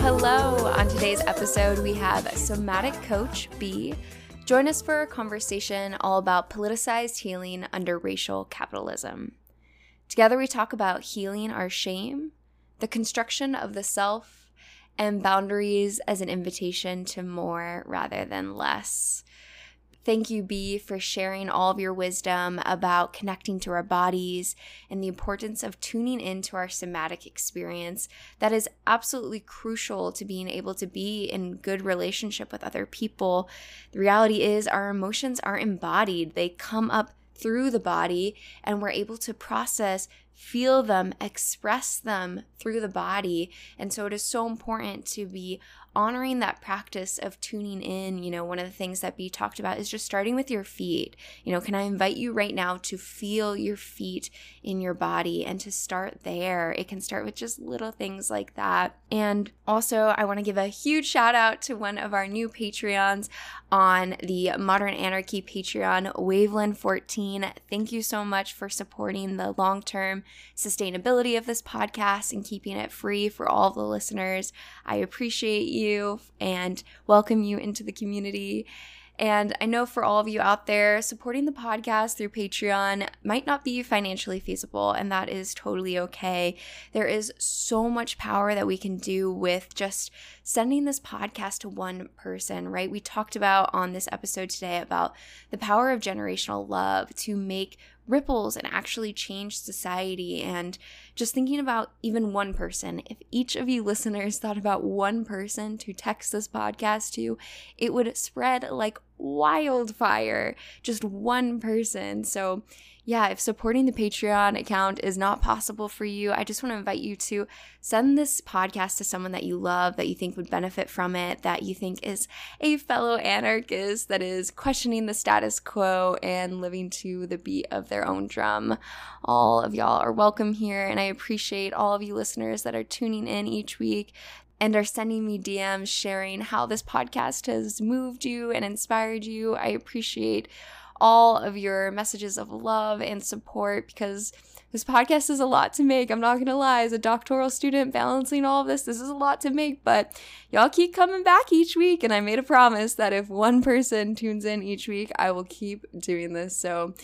Hello. On today's episode, we have Somatic Coach B. Join us for a conversation all about politicized healing under racial capitalism. Together, we talk about healing our shame, the construction of the self, and boundaries as an invitation to more rather than less. Thank you, B, for sharing all of your wisdom about connecting to our bodies and the importance of tuning into our somatic experience that is absolutely crucial to being able to be in good relationship with other people. The reality is our emotions are embodied. They come up through the body and we're able to process, feel them, express them through the body. And so it is so important to be honoring that practice of tuning in. You know, one of the things that B talked about is just starting with your feet. You know, can I invite you right now to feel your feet in your body and to start there? It can start with just little things like that. And also, I want to give a huge shout out to one of our new Patreons on the Modern Anarchy Patreon, Waveland14. Thank you so much for supporting the long-term sustainability of this podcast and keeping it free for all the listeners. I appreciate you and welcome you into the community. And I know for all of you out there, supporting the podcast through Patreon might not be financially feasible, and that is totally okay. There is so much power that we can do with just sending this podcast to one person, right? We talked about on this episode today about the power of generational love to make ripples and actually change society. And just thinking about even one person, if each of you listeners thought about one person to text this podcast to, it would spread like wildfire, just one person. So yeah, if supporting the Patreon account is not possible for you, I just want to invite you to send this podcast to someone that you love, that you think would benefit from it, that you think is a fellow anarchist that is questioning the status quo and living to the beat of their own drum. All of y'all are welcome here, and I appreciate all of you listeners that are tuning in each week and are sending me DMs sharing how this podcast has moved you and inspired you. I appreciate all of your messages of love and support because this podcast is a lot to make. I'm not going to lie. As a doctoral student balancing all of this is a lot to make, but y'all keep coming back each week. And I made a promise that if one person tunes in each week, I will keep doing this. So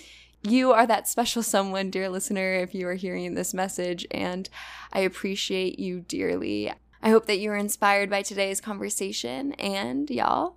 you are that special someone, dear listener, if you are hearing this message, and I appreciate you dearly. I hope that you were inspired by today's conversation, and y'all,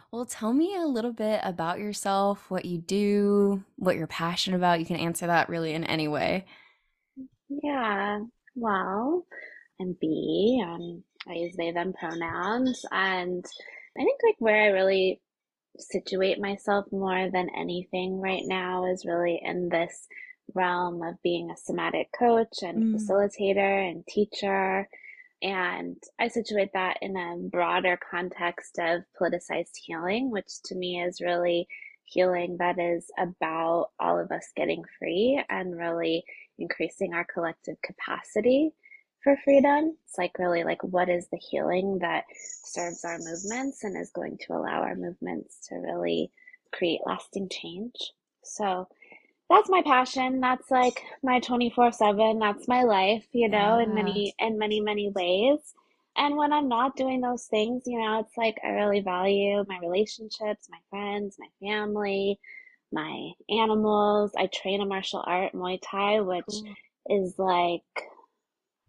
Well, tell me a little bit about yourself, what you do, what you're passionate about. You can answer that really in any way. Yeah, well, I'm B. I use they, them pronouns. And I think like where I really situate myself more than anything right now is really in this realm of being a somatic coach and facilitator and teacher. And I situate that in a broader context of politicized healing, which to me is really healing that is about all of us getting free and really increasing our collective capacity for freedom. It's like really like what is the healing that serves our movements and is going to allow our movements to really create lasting change. So that's my passion. That's like my 24/7. That's my life, you know, yeah. in many ways. And when I'm not doing those things, you know, it's like I really value my relationships, my friends, my family, my animals. I train a martial art, Muay Thai, which is like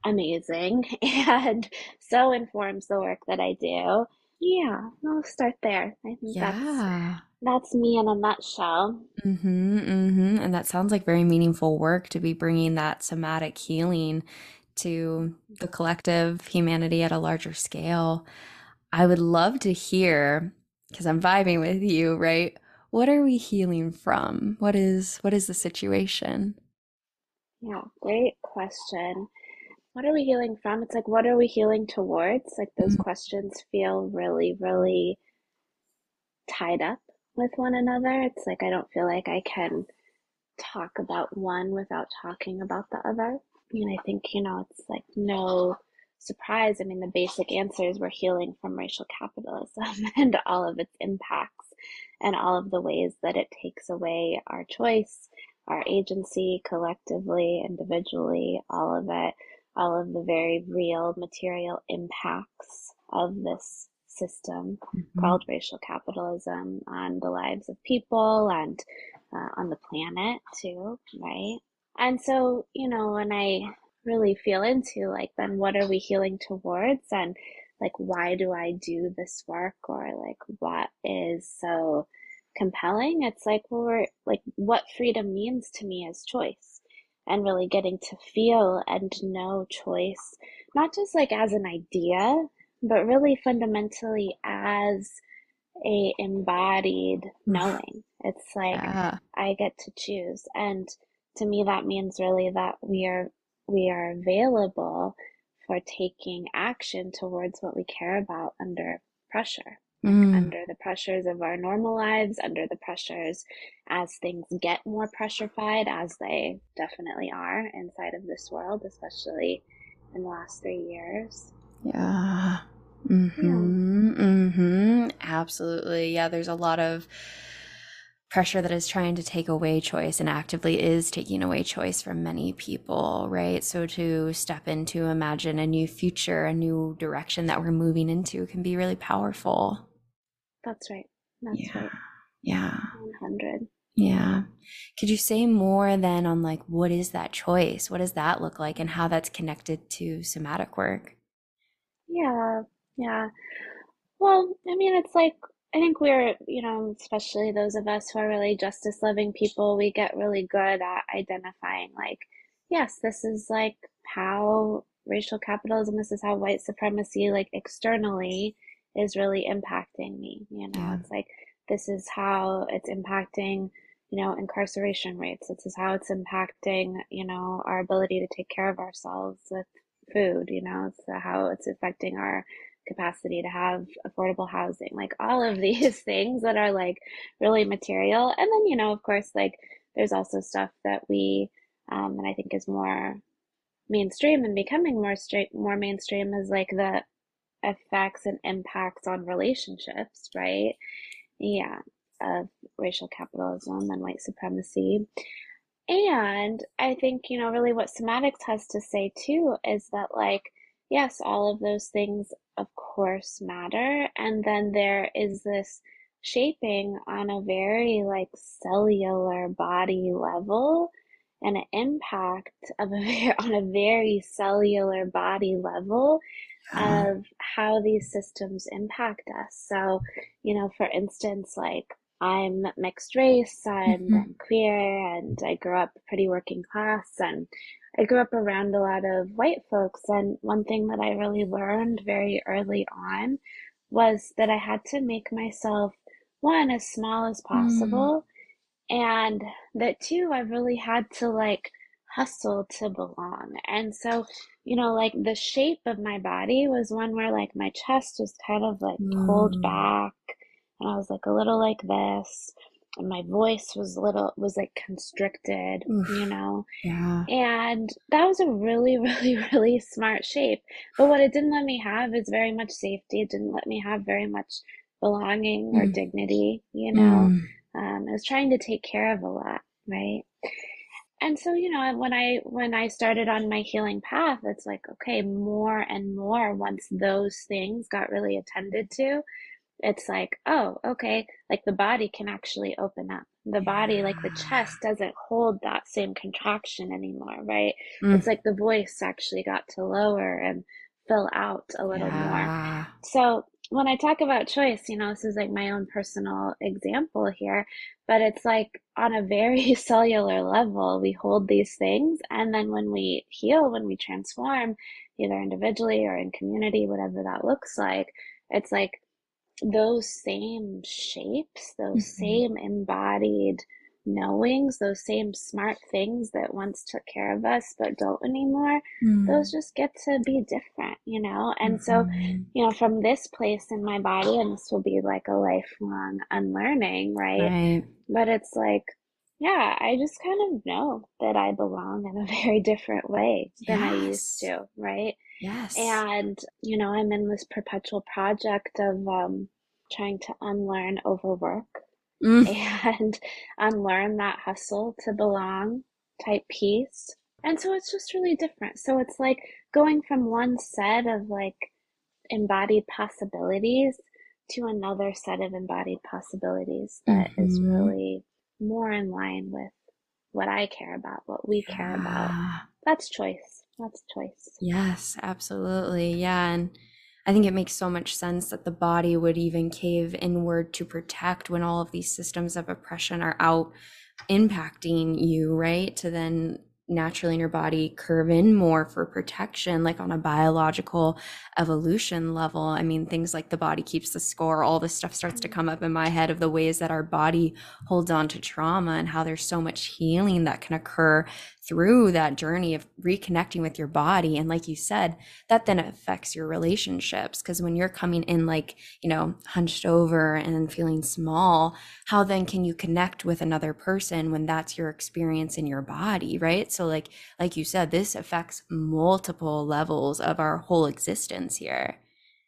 amazing and so informs the work that I do. Yeah, I'll start there. I think that's me in a nutshell. Mm-hmm, mm-hmm. And that sounds like very meaningful work to be bringing that somatic healing to the collective humanity at a larger scale. I would love to hear, because I'm vibing with you, right? What are we healing from? What is the situation? Yeah, great question. What are we healing from? It's like, what are we healing towards? Like those mm-hmm. questions feel really, really tied up with one another. It's like, I don't feel like I can talk about one without talking about the other. And I think, it's like no surprise. I mean, the basic answer is we're healing from racial capitalism and all of its impacts and all of the ways that it takes away our choice, our agency, collectively, individually, all of it. All of the very real material impacts of this system mm-hmm. called racial capitalism on the lives of people and on the planet too, right? And so, when I really feel into then what are we healing towards, and why do I do this work, or what is so compelling? It's what freedom means to me is choice. And really getting to feel and know choice, not just as an idea, but really fundamentally as a embodied knowing. It's I get to choose. And to me, that means really that we are available for taking action towards what we care about under pressure. Under the pressures of our normal lives, under the pressures as things get more pressurified, as they definitely are inside of this world, especially in the last 3 years. Yeah. Mm-hmm. Yeah. Mm-hmm. Absolutely. Yeah, there's a lot of pressure that is trying to take away choice and actively is taking away choice from many people, right? So to step into, imagine a new future, a new direction that we're moving into can be really powerful. That's right. That's right. Yeah. 100. Yeah. Could you say more then on what is that choice? What does that look like and how that's connected to somatic work? Yeah. Well, I mean, it's I think we're, especially those of us who are really justice loving people, we get really good at identifying yes, this is how racial capitalism, this is how white supremacy externally is really impacting me. Yeah. It's this is how it's impacting, incarceration rates. This is how it's impacting, our ability to take care of ourselves with food, it's how it's affecting our capacity to have affordable housing, all of these things that are really material. And then, of course, there's also stuff that we, and I think is more mainstream and becoming more mainstream is the effects and impacts on relationships, right? Yeah. Of racial capitalism and white supremacy. And I think, really what somatics has to say too, is that yes, all of those things of course matter, and then there is this shaping on a very cellular body level and an impact on a very cellular body level of how these systems impact us. So for instance, I'm mixed race, I'm queer, and I grew up pretty working class, and I grew up around a lot of white folks, and one thing that I really learned very early on was that I had to make myself, one, as small as possible, and that, two, I really had to hustle to belong. And so, the shape of my body was one where my chest was kind of pulled back, and I was a little like this. And my voice was constricted, . Yeah. And that was a really, really, really smart shape. But what it didn't let me have is very much safety. It didn't let me have very much belonging or dignity, I was trying to take care of a lot, right? And so, when I started on my healing path, it's okay, more and more once those things got really attended to, it's like, oh, okay, like the body can actually open up. The body, like the chest, doesn't hold that same contraction anymore, right? It's like the voice actually got to lower and fill out a little more. So when I talk about choice, you know, this is like my own personal example here, but it's like on a very cellular level, we hold these things. And then when we heal, when we transform, either individually or in community, whatever that looks like, it's like those same shapes, those same embodied knowings, those same smart things that once took care of us but don't anymore, those just get to be different, you know? And so, you know, from this place in my body, and this will be like a lifelong unlearning, right? But it's like, yeah, I just kind of know that I belong in a very different way than I used to, right? And, you know, I'm in this perpetual project of trying to unlearn overwork and unlearn that hustle to belong type piece. And so it's just really different. So it's like going from one set of like embodied possibilities to another set of embodied possibilities that is really more in line with what I care about, what we care about. That's choice. That's choice. Yes, absolutely. Yeah. And I think it makes so much sense that the body would even cave inward to protect when all of these systems of oppression are out impacting you, right? To then naturally in your body curve in more for protection, like on a biological evolution level. I mean, things like the body keeps the score, all this stuff starts to come up in my head of the ways that our body holds on to trauma and how there's so much healing that can occur through that journey of reconnecting with your body. And like you said, that then affects your relationships, because when you're coming in like, you know, hunched over and feeling small, how then can you connect with another person when that's your experience in your body, right? So like you said, this affects multiple levels of our whole existence here.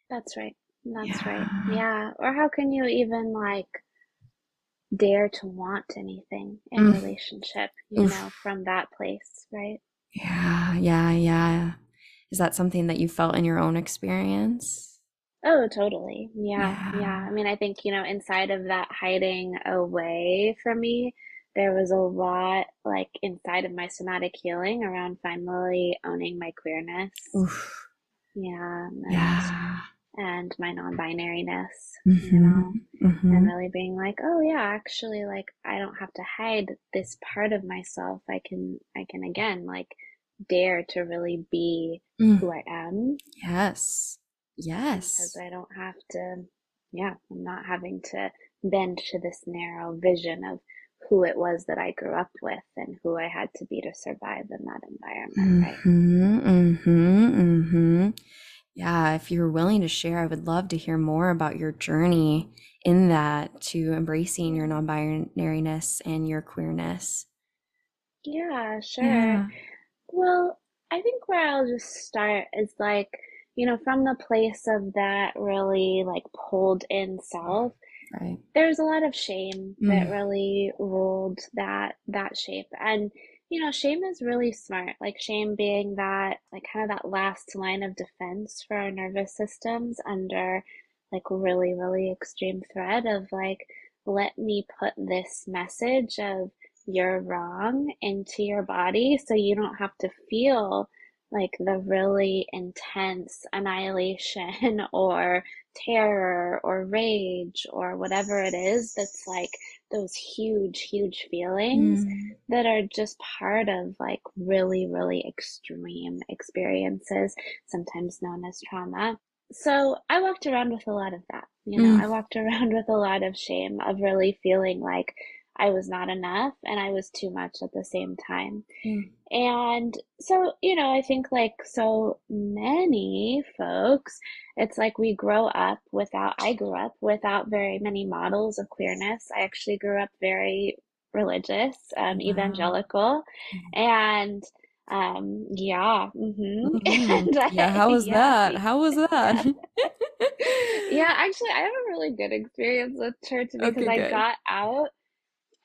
That's right. That's right. Yeah. Or how can you even like dare to want anything in relationship, you know, from that place, right? Yeah. Is that something that you felt in your own experience? Oh, totally. Yeah. I mean, I think, you know, inside of that hiding away from me, there was a lot like inside of my somatic healing around finally owning my queerness. And my non-binariness, you know, and really being like, oh yeah, actually, like I don't have to hide this part of myself. I can again, like dare to really be who I am. Yes. Because I don't have to, I'm not having to bend to this narrow vision of who it was that I grew up with and who I had to be to survive in that environment. Yeah, if you're willing to share, I would love to hear more about your journey in that to embracing your non-binariness and your queerness. Yeah, sure. Yeah. Well, I think where I'll just start is like, you know, from the place of that really like pulled in self, right? There's a lot of shame that really ruled that shape. And you know, shame is really smart, like shame being that, like kind of that last line of defense for our nervous systems under like really, really extreme threat of like, let me put this message of you're wrong into your body so you don't have to feel like the really intense annihilation or terror or rage or whatever it is that's like those huge feelings that are just part of like really extreme experiences, sometimes known as trauma. So I walked around with a lot of that, you know, I walked around with a lot of shame of really feeling like I was not enough and I was too much at the same time. And so, you know, I think like so many folks, it's like we grow up without, I grew up without very many models of queerness. I actually grew up very religious, evangelical, and How was that? Yeah, actually I have a really good experience with church because I got out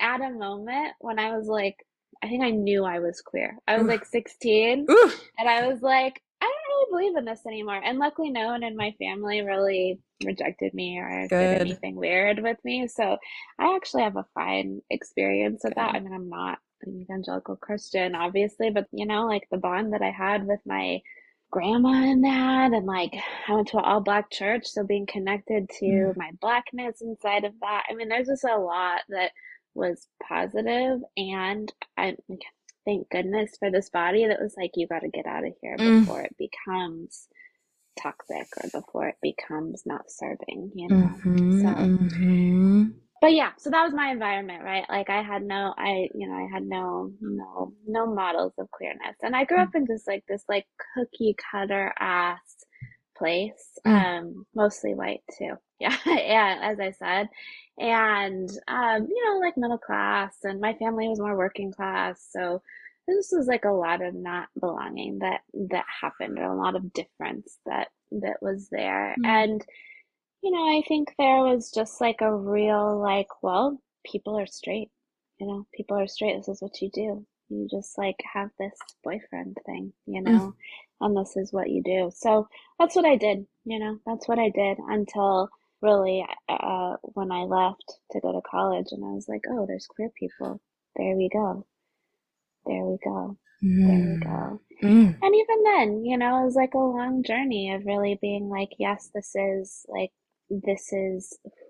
at a moment when I was like, I think I knew I was queer. I was like 16 and I was like, I don't know really believe in this anymore. And luckily no one in my family really rejected me or did anything weird with me. So I actually have a fine experience with that. I mean, I'm not an evangelical Christian, obviously, but you know, like the bond that I had with my grandma and that, and like I went to an all black church, so being connected to my blackness inside of that, I mean, there's just a lot that was positive. And I thank goodness for this body that was like, you got to get out of here before it becomes toxic or before it becomes not serving, you know. But yeah, so that was my environment, right? Like I had no, I had no models of queerness. And I grew up in just like this like cookie cutter ass place, mostly white too. Yeah. And as I said, and, you know, like middle class, and my family was more working class. So this was like a lot of not belonging that happened, or a lot of difference that was there. And, you know, I think there was just like a real like, well, people are straight, you know, people are straight. This is what you do. You just like have this boyfriend thing, you know, and this is what you do. So that's what I did, you know, that's what I did until really when I left to go to college, and I was like, oh, there's queer people. There we go. There we go. There we go. And even then, you know, it was like a long journey of really being like, yes, this is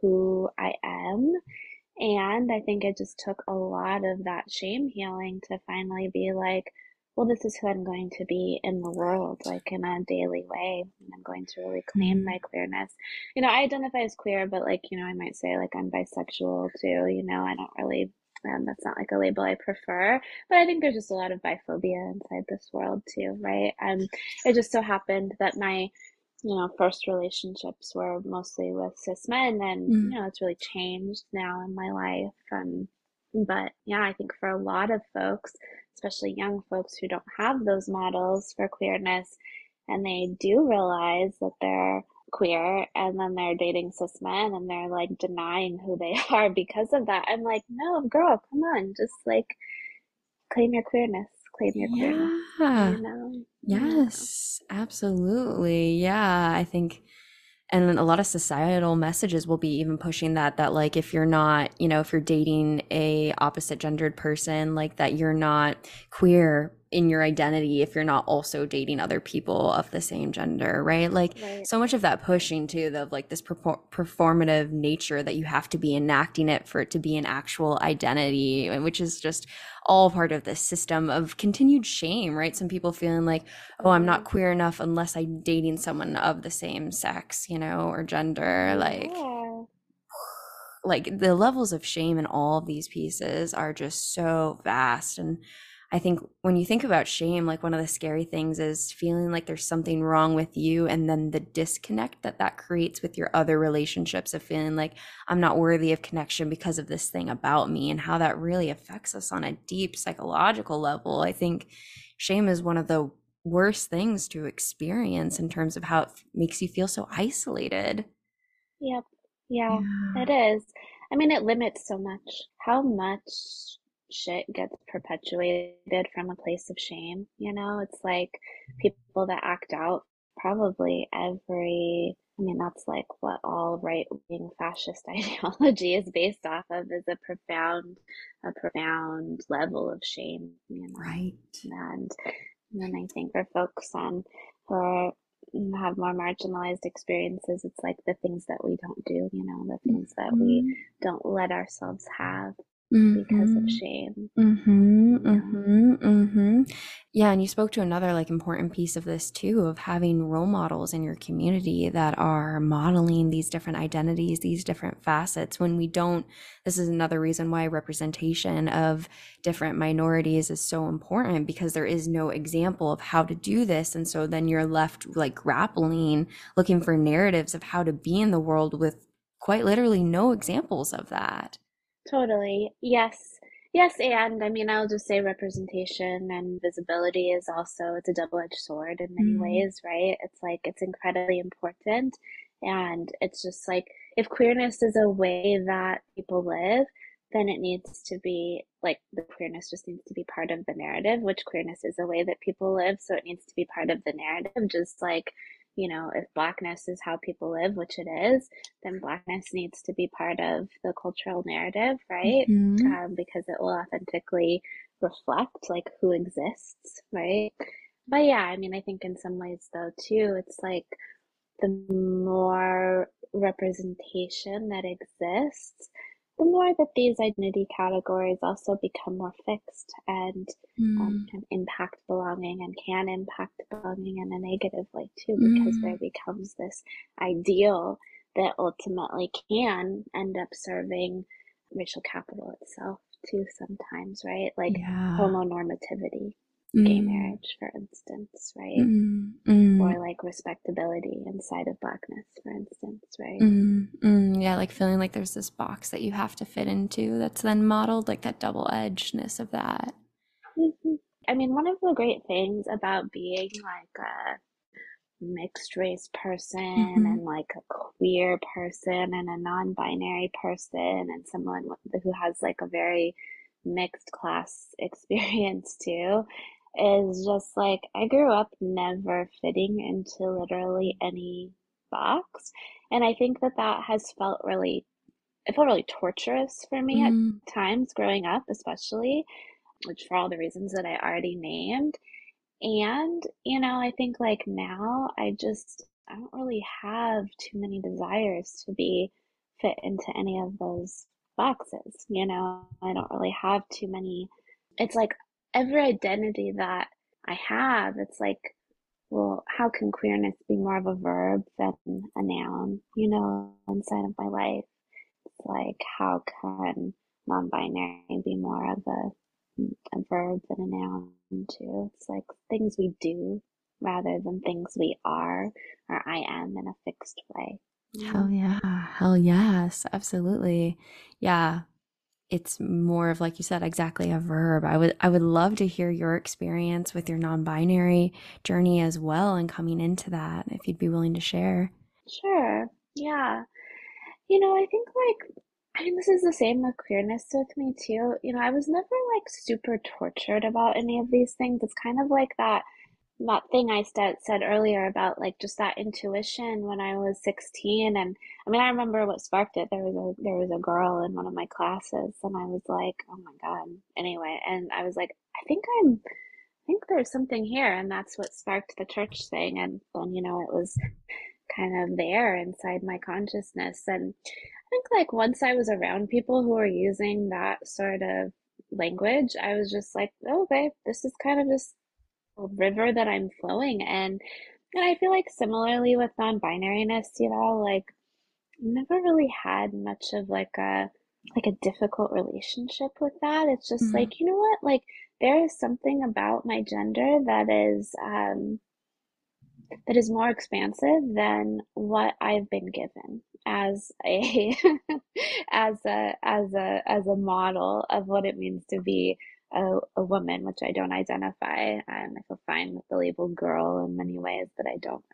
who I am. And I think it just took a lot of that shame healing to finally be like, well, this is who I'm going to be in the world, like in a daily way. And I'm going to really claim my queerness. You know, I identify as queer, but like, you know, I might say like I'm bisexual too, you know, I don't really, that's not like a label I prefer, but I think there's just a lot of biphobia inside this world too, right? It just so happened that my, you know, first relationships were mostly with cis men, and you know, it's really changed now in my life. But yeah, I think for a lot of folks, especially young folks who don't have those models for queerness, and they do realize that they're queer, and then they're dating cis men, and they're like denying who they are because of that. I'm like, no, girl, come on, just like claim your queerness. Claim your queerness. You know? Yes, absolutely. Yeah, I think, and a lot of societal messages will be even pushing that like if you're not, you know, if you're dating a opposite gendered person, like that you're not queer in your identity if you're not also dating other people of the same gender, right? Like so much of that pushing too, of like this performative nature that you have to be enacting it for it to be an actual identity, which is just all part of this system of continued shame, right? Some people feeling like, oh, I'm not queer enough unless I'm dating someone of the same sex, you know, or gender. Like the levels of shame in all of these pieces are just so vast. And I think when you think about shame, like one of the scary things is feeling like there's something wrong with you, and then the disconnect that creates with your other relationships of feeling like I'm not worthy of connection because of this thing about me, and how that really affects us on a deep psychological level. I think shame is one of the worst things to experience in terms of how it makes you feel so isolated. Yep. Yeah, it is. I mean, it limits so much. How much shit gets perpetuated from a place of shame, you know? It's like people that act out probably that's like what all right-wing fascist ideology is based off of, is a profound level of shame, you know? Right. And then I think for folks who have more marginalized experiences, it's like the things that we don't do, you know, the things that we don't let ourselves have because of shame. Yeah, and you spoke to another like important piece of this too, of having role models in your community that are modeling these different identities, these different facets. When we don't, this is another reason why representation of different minorities is so important, because there is no example of how to do this. And so then you're left like grappling, looking for narratives of how to be in the world with quite literally no examples of that. Totally. Yes. And I mean, I'll just say representation and visibility is also, it's a double-edged sword in many ways, right? It's like, it's incredibly important. And it's just like, if queerness is a way that people live, then it needs to be like the queerness just needs to be part of the narrative, which queerness is a way that people live. So it needs to be part of the narrative, just like, you know, if blackness is how people live, which it is, then blackness needs to be part of the cultural narrative, right? Mm-hmm. Because it will authentically reflect like who exists, right? But yeah, I mean, I think in some ways though too, it's like the more representation that exists, the more that these identity categories also become more fixed and can impact belonging and can impact belonging in a negative way too, because there becomes this ideal that ultimately can end up serving racial capital itself too sometimes, right? Like homonormativity, gay marriage, for instance, right? Or like respectability inside of blackness, for instance, right? Yeah, like feeling like there's this box that you have to fit into that's then modeled, like that double-edgedness of that. I mean, one of the great things about being like a mixed race person and like a queer person and a non-binary person and someone who has like a very mixed class experience too is just like I grew up never fitting into literally any box, and I think that has felt really torturous for me at times growing up, especially, which for all the reasons that I already named. And you know, I think like now I don't really have too many desires to be fit into any of those boxes, you know. I don't really have too many. It's like every identity that I have, it's like, well, how can queerness be more of a verb than a noun, you know, inside of my life? It's like, how can non-binary be more of a verb than a noun too? It's like things we do rather than things we are or I am in a fixed way. Hell yes, absolutely. Yeah, it's more of, like you said, exactly a verb. I would love to hear your experience with your non-binary journey as well and coming into that, if you'd be willing to share. Sure, yeah. You know, I think like, I mean, this is the same with queerness with me too. You know, I was never like super tortured about any of these things. It's kind of like that thing I said earlier about like just that intuition when I was 16. And I mean, I remember what sparked it. There was a girl in one of my classes and I was like, oh my God. Anyway, and I was like, I think there's something here. And that's what sparked the church thing. And then, you know, it was kind of there inside my consciousness. And I think like once I was around people who were using that sort of language, I was just like, oh, okay, this is kind of just river that I'm flowing. And I feel like similarly with non-binariness, you know, like never really had much of like a difficult relationship with that. It's just like, you know what, like there is something about my gender that is more expansive than what I've been given as a model of what it means to be a woman, which I don't identify. I feel fine with the label girl in many ways, but I don't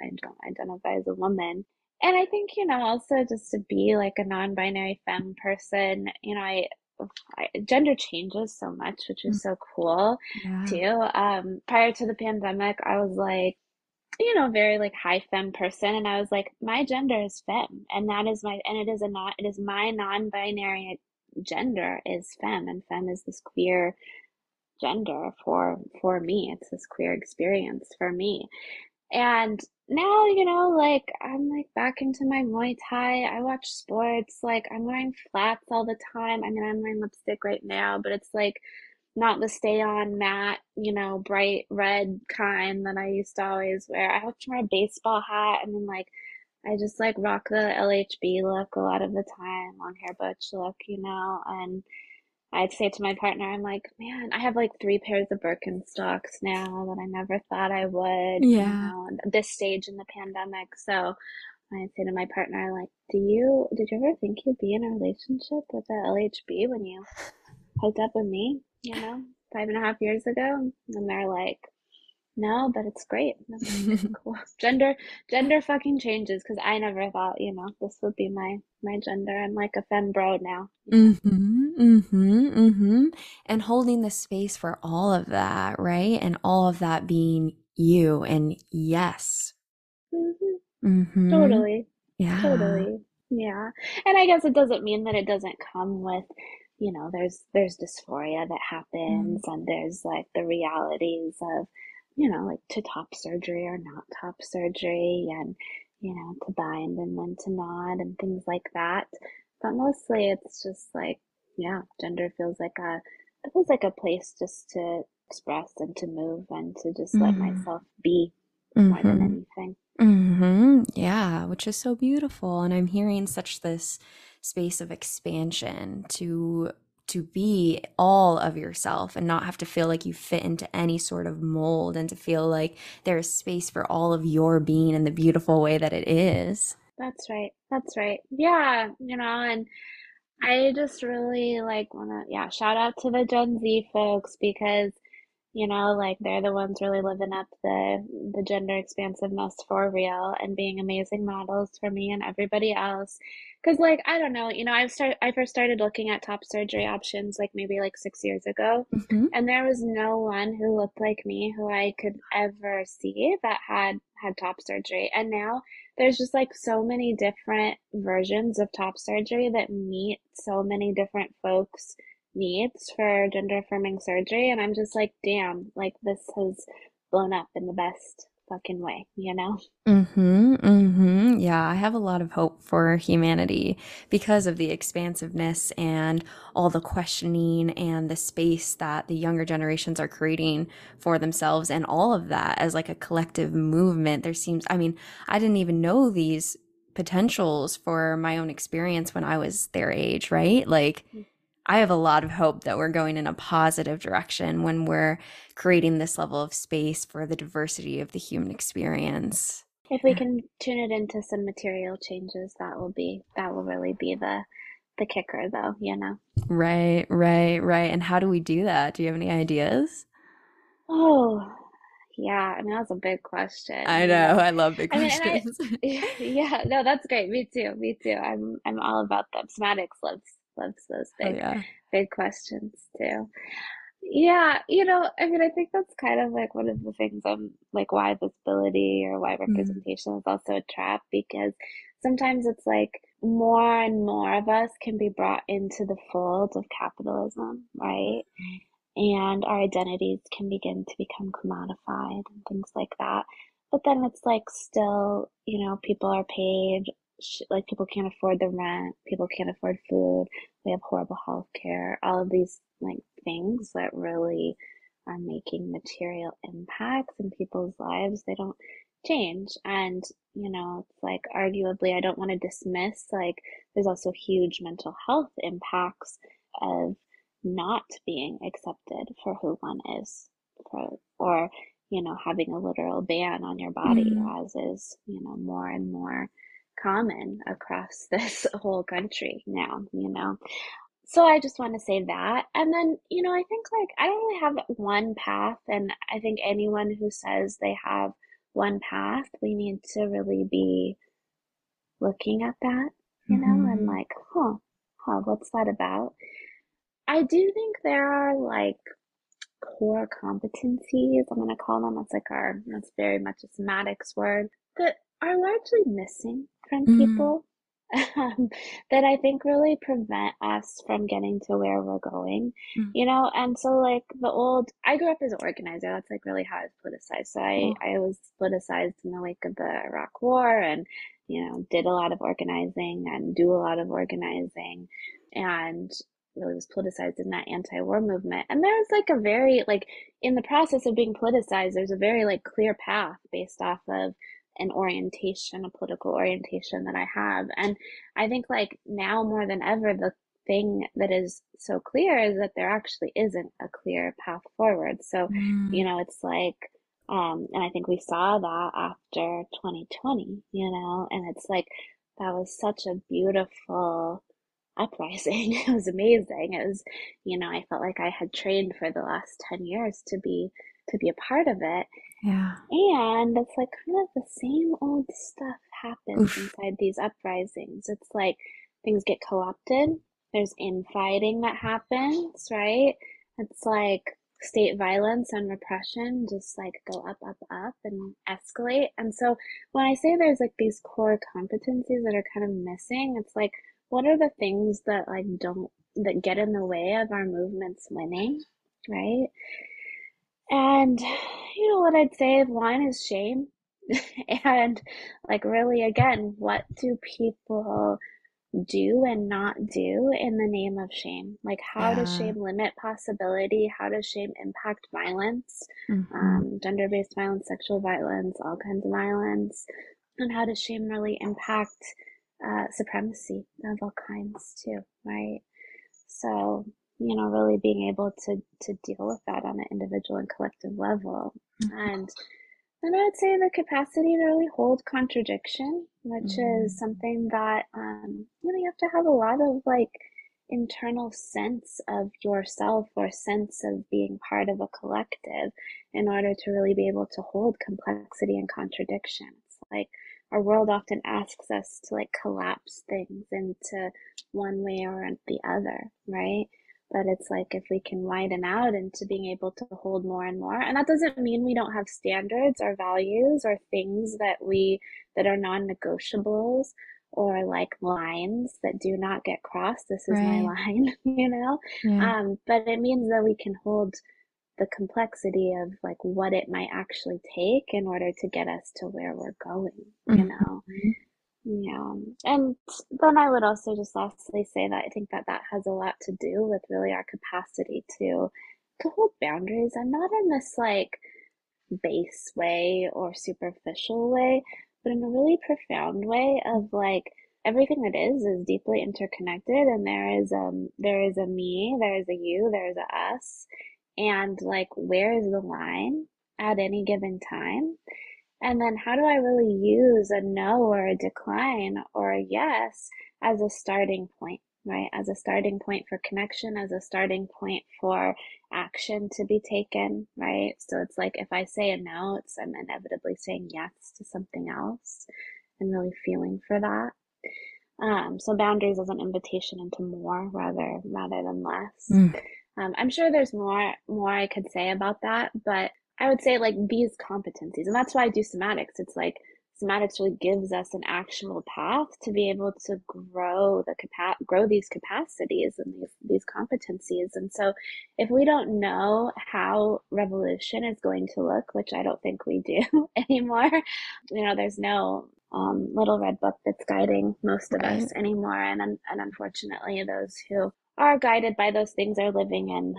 identify as a woman. And I think, you know, also just to be like a non-binary femme person, you know, gender changes so much, which is so cool too. Prior to the pandemic, I was like, you know, very like high femme person. And I was like, my gender is femme. And that is it is my non-binary gender is femme, and femme is this queer gender for me. It's this queer experience for me. And now, you know, like I'm like back into my Muay Thai. I watch sports. Like I'm wearing flats all the time. I mean, I'm wearing lipstick right now, but it's like not the stay on matte, you know, bright red kind that I used to always wear. I have to wear a baseball hat. I mean, like I just like rock the LHB look a lot of the time, long hair butch look, you know. And I'd say to my partner, I'm like, man, I have like 3 pairs of Birkenstocks now that I never thought I would, you know, at this stage in the pandemic. So I'd say to my partner, like, did you ever think you'd be in a relationship with the LHB when you hooked up with me, you know, 5.5 years ago? And they're like, No, but it's great. Cool. Gender fucking changes, because I never thought, this would be my gender. I'm like a femme bro now. And holding the space for all of that, right? And all of that being you and yes. Totally. Yeah. Totally. Yeah. And I guess it doesn't mean that it doesn't come with, there's dysphoria that happens and there's like the realities of, like to top surgery or not top surgery and, to bind and when to nod and things like that. But mostly it's just like, yeah, gender feels like a place just to express and to move and to just let myself be more than anything. Yeah, which is so beautiful. And I'm hearing such this space of expansion to be all of yourself and not have to feel like you fit into any sort of mold and to feel like there is space for all of your being in the beautiful way that it is. That's right. Yeah. And I just really want to, shout out to the Gen Z folks because, they're the ones really living up the gender expansiveness for real and being amazing models for me and everybody else. Because, I don't know, I first started looking at top surgery options, maybe 6 years ago. And there was no one who looked like me who I could ever see that had top surgery. And now there's just so many different versions of top surgery that meet so many different folks' needs for gender affirming surgery. And I'm just damn, this has blown up in the best fucking way, Yeah, I have a lot of hope for humanity because of the expansiveness and all the questioning and the space that the younger generations are creating for themselves and all of that as a collective movement. There seems, I didn't even know these potentials for my own experience when I was their age, right? I have a lot of hope that we're going in a positive direction when we're creating this level of space for the diversity of the human experience. If we can tune it into some material changes, that will really be the kicker though, Right. And how do we do that? Do you have any ideas? Oh, yeah. That was a big question. I know. I love big questions. No, that's great. Me too. I'm all about them. Somatics loves those big questions too. Yeah, I think that's kind of one of the things I'm why visibility or why representation is also a trap, because sometimes it's more and more of us can be brought into the fold of capitalism, right? And our identities can begin to become commodified and things like that. But then it's still, people are paid. People can't afford the rent, people can't afford food, we have horrible health care, all of these things that really are making material impacts in people's lives. They don't change. And it's arguably, I don't want to dismiss there's also huge mental health impacts of not being accepted for who one is, or having a literal ban on your body, as is more and more common across this whole country now, So I just want to say that. And then, I think I don't really have one path. And I think anyone who says they have one path, we need to really be looking at that, and what's that about? I do think there are core competencies, I'm going to call them, that's very much a somatics word, that are largely missing from people that I think really prevent us from getting to where we're going, And so I grew up as an organizer. That's really how I was politicized. So I was politicized in the wake of the Iraq War and, did a lot of organizing and do a lot of organizing and really was politicized in that anti-war movement. And there was a very, in the process of being politicized, there's a very clear path based off of an orientation, a political orientation that I have. And I think now more than ever, the thing that is so clear is that there actually isn't a clear path forward. So, it's and I think we saw that after 2020, and it's that was such a beautiful uprising. It was amazing. It was, I felt I had trained for the last 10 years to be a part of it. Yeah. And it's like kind of the same old stuff happens inside these uprisings. It's like things get co-opted. There's infighting that happens, right? It's like state violence and repression just like go up, up, up and escalate. And so when I say there's like these core competencies that are kind of missing, it's like, what are the things that like that get in the way of our movements winning, right? And you know what I'd say is one is shame. And like really again, what do people do and not do in the name of shame? Like how does shame limit possibility? How does shame impact violence, gender-based violence, sexual violence, all kinds of violence? And how does shame really impact supremacy of all kinds too, right? So, you know, really being able to deal with that on an individual and collective level. And then I would say the capacity to really hold contradiction, which is something that, you know, you have to have a lot of like internal sense of yourself or sense of being part of a collective in order to really be able to hold complexity and contradiction. It's like our world often asks us to like collapse things into one way or the other, right? But it's like if we can widen out into being able to hold more and more. And that doesn't mean we don't have standards or values or things that that are non-negotiables or like lines that do not get crossed. This is my line, you know? Yeah. But it means that we can hold the complexity of like what it might actually take in order to get us to where we're going, you know? Yeah. And then I would also just lastly say that I think that has a lot to do with really our capacity to hold boundaries, and not in this like base way or superficial way, but in a really profound way of like everything that is deeply interconnected, and there is a me, there is a you, there is a us, and like where is the line at any given time? And then how do I really use a no or a decline or a yes as a starting point, right? As a starting point for connection, as a starting point for action to be taken, right? So it's like if I say a no, I'm inevitably saying yes to something else and really feeling for that. So boundaries as an invitation into more rather than less. I'm sure there's more I could say about that, but I would say like these competencies, and that's why I do somatics. It's like somatics really gives us an actionable path to be able to grow grow these capacities and these competencies. And so if we don't know how revolution is going to look, which I don't think we do anymore, you know, there's no little red book that's guiding most of us anymore. And unfortunately, those who are guided by those things are living in,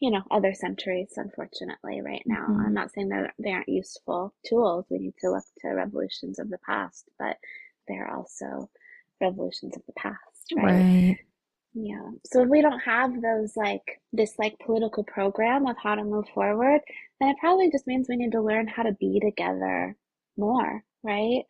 you know, other centuries, unfortunately, right now. I'm not saying that they aren't useful tools. We need to look to revolutions of the past, but they're also revolutions of the past, right? Yeah. So if we don't have those this political program of how to move forward, then it probably just means we need to learn how to be together more, right?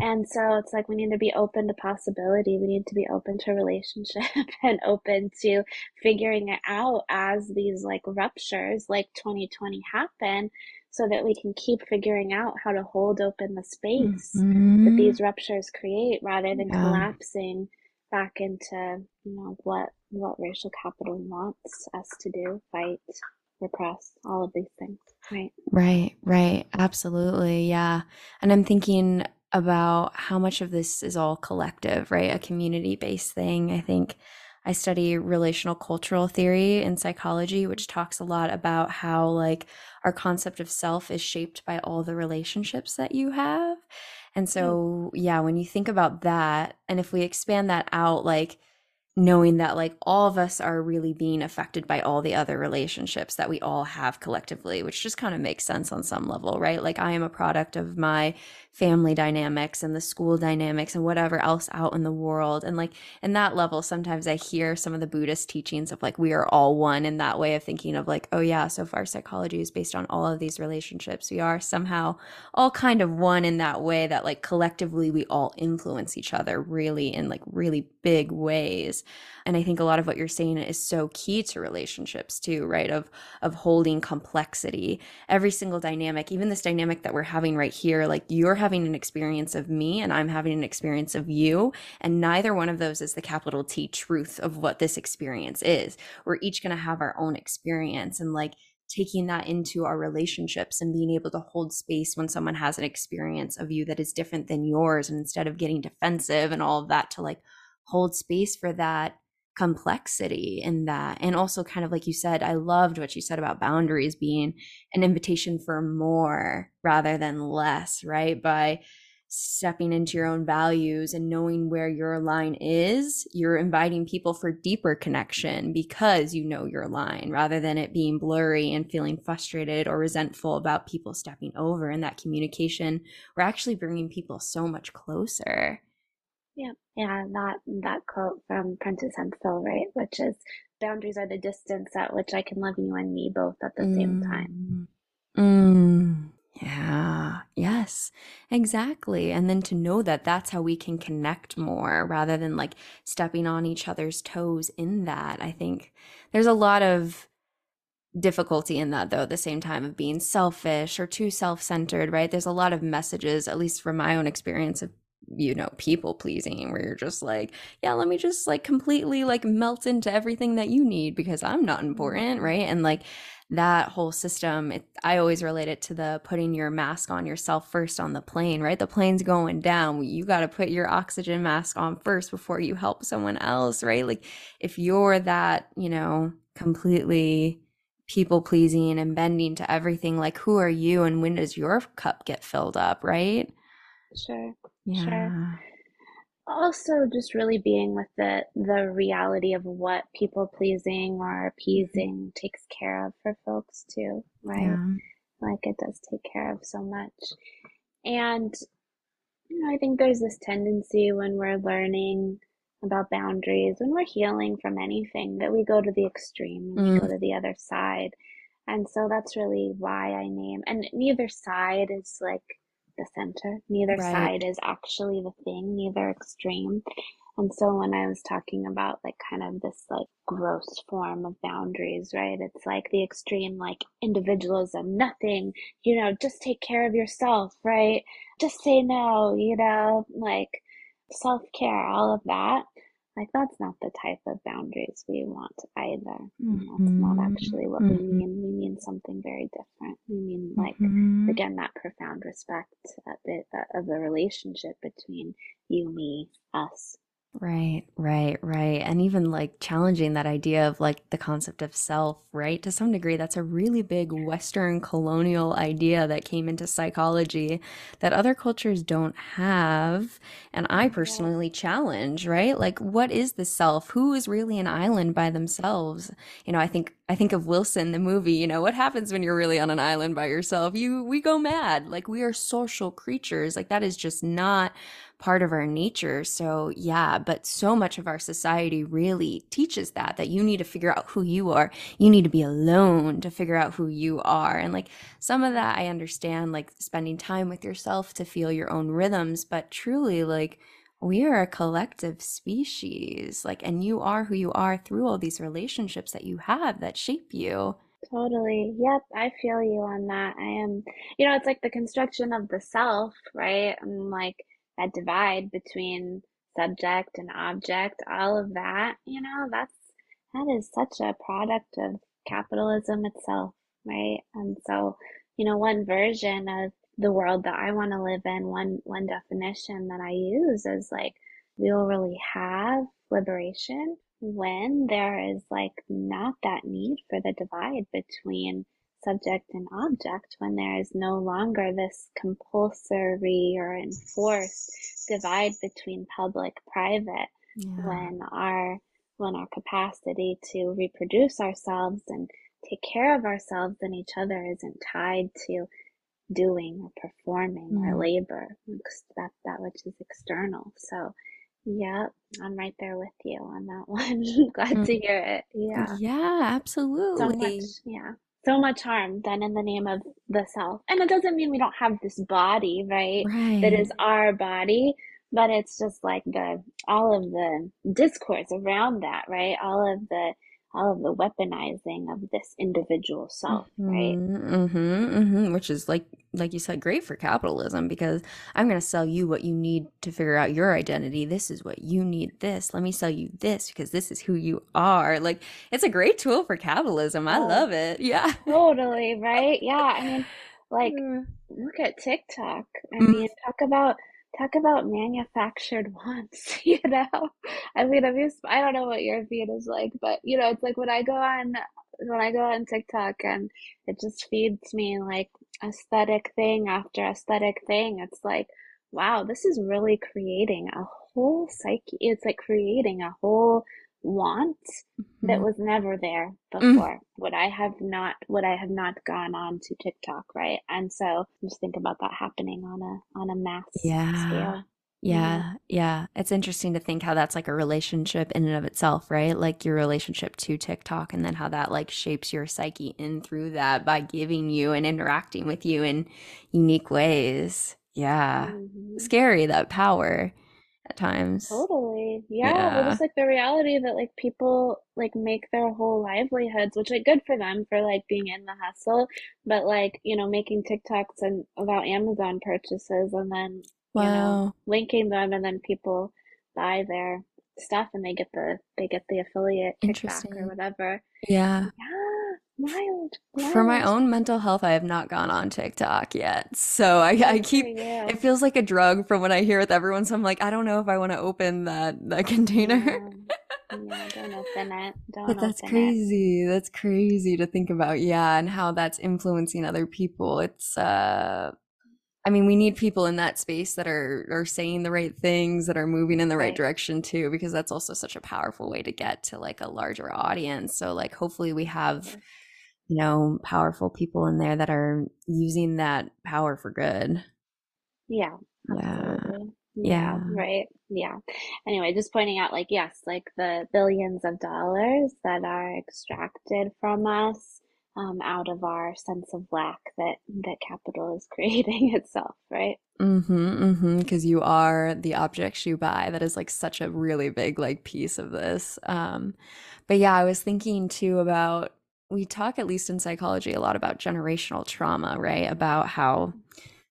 And so it's like we need to be open to possibility. We need to be open to relationship and open to figuring it out as these like ruptures like 2020 happen, so that we can keep figuring out how to hold open the space that these ruptures create rather than collapsing back into, you know, what racial capital wants us to do, fight, repress, all of these things. Right. Absolutely. Yeah. And I'm thinking about how much of this is all collective, right? A community-based thing. I think I study relational cultural theory in psychology, which talks a lot about how like our concept of self is shaped by all the relationships that you have. And so, yeah, when you think about that, and if we expand that out, like knowing that like all of us are really being affected by all the other relationships that we all have collectively, which just kind of makes sense on some level, right? Like I am a product of my family dynamics and the school dynamics and whatever else out in the world. And like in that level, sometimes I hear some of the Buddhist teachings of like we are all one, in that way of thinking of like, oh yeah, so if our psychology is based on all of these relationships, we are somehow all kind of one in that way that like collectively we all influence each other really in like really big ways. And I think a lot of what you're saying is so key to relationships too, right? Of holding complexity, every single dynamic, even this dynamic that we're having right here, like you're having an experience of me and I'm having an experience of you. And neither one of those is the capital T truth of what this experience is. We're each going to have our own experience, and like taking that into our relationships and being able to hold space when someone has an experience of you that is different than yours. And instead of getting defensive and all of that, to like hold space for that complexity in that. And also kind of like you said, I loved what you said about boundaries being an invitation for more rather than less, right? By stepping into your own values and knowing where your line is, you're inviting people for deeper connection because you know your line, rather than it being blurry and feeling frustrated or resentful about people stepping over. In that communication, we're actually bringing people so much closer. Yeah, that quote from Prentice and Phil, right? Which is, boundaries are the distance at which I can love you and me both at the same time. Yeah. Yes, exactly. And then to know that that's how we can connect more rather than like stepping on each other's toes in that. I think there's a lot of difficulty in that, though, at the same time, of being selfish or too self-centered, right? There's a lot of messages, at least from my own experience, of, you know, people pleasing, where you're just like, yeah, let me just like completely like melt into everything that you need because I'm not important, right? And like that whole system, I always relate it to the putting your mask on yourself first on the plane, right? The plane's going down, you got to put your oxygen mask on first before you help someone else, right? Like if you're that, you know, completely people pleasing and bending to everything, like who are you and when does your cup get filled up, right? Sure. Also, just really being with the reality of what people pleasing or appeasing takes care of for folks too, right? Yeah. Like it does take care of so much. And, you know, I think there's this tendency when we're learning about boundaries, when we're healing from anything, that we go to the extreme, we go to the other side. And so that's really why I name, and neither side is like the center, neither right. side is actually the thing, neither extreme. And so when I was talking about like kind of this like gross form of boundaries, right, it's like the extreme, like individualism, nothing, you know, just take care of yourself, right, just say no, you know, like self-care, all of that, like that's not the type of boundaries we want either. That's not actually what we mean. We mean something very different. We mean like, again, that profound respect of the relationship between you, me, us. Right. And even like challenging that idea of like the concept of self, right? To some degree, that's a really big Western colonial idea that came into psychology that other cultures don't have. And I personally challenge, right? Like, what is the self? Who is really an island by themselves? You know, I think of Wilson, the movie, you know, what happens when you're really on an island by yourself? We go mad. Like, we are social creatures. Like, that is just not part of our nature. So yeah, but so much of our society really teaches that you need to figure out who you are. You need to be alone to figure out who you are. And like some of that I understand, like spending time with yourself to feel your own rhythms, but truly like we are a collective species, like, and you are who you are through all these relationships that you have that shape you. Totally. Yep. I feel you on that. I am, you know, it's like the construction of the self, right? I'm like, that divide between subject and object, all of that, you know, that is such a product of capitalism itself, right? And so, you know, one version of the world that I want to live in, one definition that I use is like, we will really have liberation when there is like not that need for the divide between subject and object, when there is no longer this compulsory or enforced divide between public, private, when our capacity to reproduce ourselves and take care of ourselves and each other isn't tied to doing or performing or labor, that which is external. So yeah, I'm right there with you on that one. Glad to hear it. Yeah, absolutely. So much harm done in the name of the self. And it doesn't mean we don't have this body, right? That is our body, But it's just like all of the discourse around that, right? All of the weaponizing of this individual self, right? Which is like you said, great for capitalism, because I'm going to sell you what you need to figure out your identity. This is what you need. This, let me sell you this because this is who you are. Like, it's a great tool for capitalism. I love it. Yeah, totally. Right. Yeah. I mean, like, look at TikTok. I mean, talk about manufactured wants, you know? I mean, I don't know what your feed is like, but, you know, it's like when I go on TikTok and it just feeds me like aesthetic thing after aesthetic thing. It's like, wow, this is really creating a whole psyche. It's like creating a whole want that was never there before. Would I have not gone on to TikTok, right? And so just think about that happening on a mass scale. Yeah. It's interesting to think how that's like a relationship in and of itself, right? Like your relationship to TikTok, and then how that like shapes your psyche in through that by giving you and interacting with you in unique ways. Yeah. Scary, that power at times. Totally. Yeah. But it's like the reality that like people like make their whole livelihoods, which like good for them for like being in the hustle, but like, you know, making TikToks and about Amazon purchases and then, you know, linking them, and then people buy their stuff and they get the affiliate kickback or whatever. Yeah. Wild. For my own mental health, I have not gone on TikTok yet, so I keep. It feels like a drug from what I hear with everyone. So I'm like, I don't know if I want to open that container. Yeah, don't open it. But that's crazy. That's crazy to think about. Yeah, and how that's influencing other people. It's. I mean, we need people in that space that are saying the right things, that are moving in the right direction too, because that's also such a powerful way to get to like a larger audience. So like, hopefully we have, you know, powerful people in there that are using that power for good. Yeah. Absolutely. Yeah. Right. Yeah. Anyway, just pointing out like, yes, like the billions of dollars that are extracted from us, out of our sense of lack that capital is creating itself, right? Because you are the objects you buy. That is like such a really big like piece of this. But yeah, I was thinking too about, we talk at least in psychology a lot about generational trauma, right? About how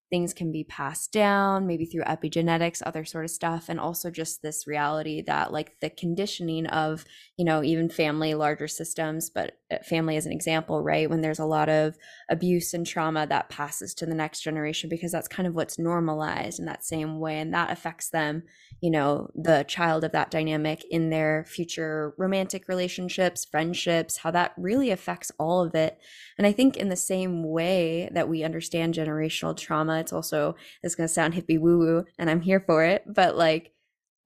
things can be passed down, maybe through epigenetics, other sort of stuff, and also just this reality that like the conditioning of, you know, even family, larger systems, but family as an example, right? When there's a lot of abuse and trauma that passes to the next generation, because that's kind of what's normalized in that same way, and that affects them, you know, the child of that dynamic in their future romantic relationships, friendships, how that really affects all of it. And I think in the same way that we understand generational trauma, it's also, it's going to sound hippie woo-woo, and I'm here for it, but like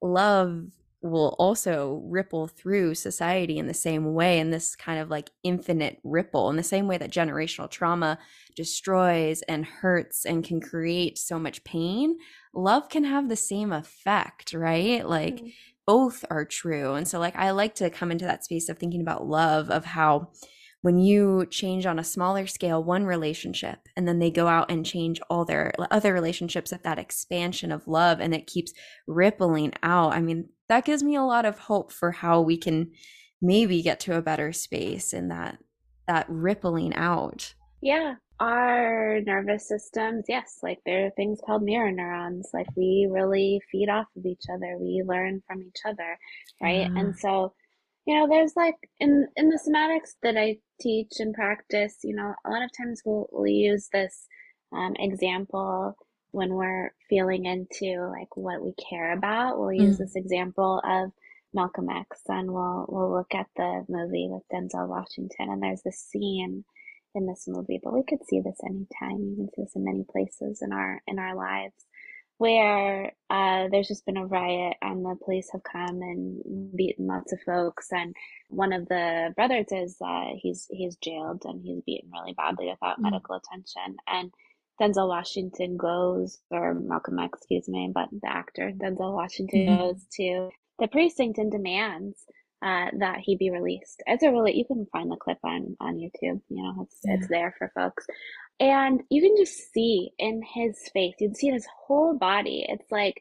love will also ripple through society in the same way, in this kind of like infinite ripple, in the same way that generational trauma destroys and hurts and can create so much pain. Love can have the same effect, right? Like both are true. And so like, I like to come into that space of thinking about love, of how when you change on a smaller scale one relationship, and then they go out and change all their other relationships at that expansion of love, and it keeps rippling out. I mean, that gives me a lot of hope for how we can maybe get to a better space in that rippling out. Yeah. Our nervous systems, yes, like there are things called mirror neurons. Like we really feed off of each other. We learn from each other, right? And so, you know, there's like in the somatics that I teach and practice, you know, a lot of times we'll use this example when we're feeling into like what we care about. We'll use this example of Malcolm X, and we'll look at the movie with Denzel Washington, and there's this scene in this movie, but we could see this anytime. You can see this in many places in our lives, where there's just been a riot and the police have come and beaten lots of folks, and one of the brothers is he's jailed and he's beaten really badly without medical attention, and Denzel Washington goes, or Malcolm X, excuse me, but the actor Denzel Washington goes to the precinct and demands that he be released. It's a really, you can find the clip on YouTube, you know, it's there for folks. And you can just see in his face, you'd see his whole body. It's like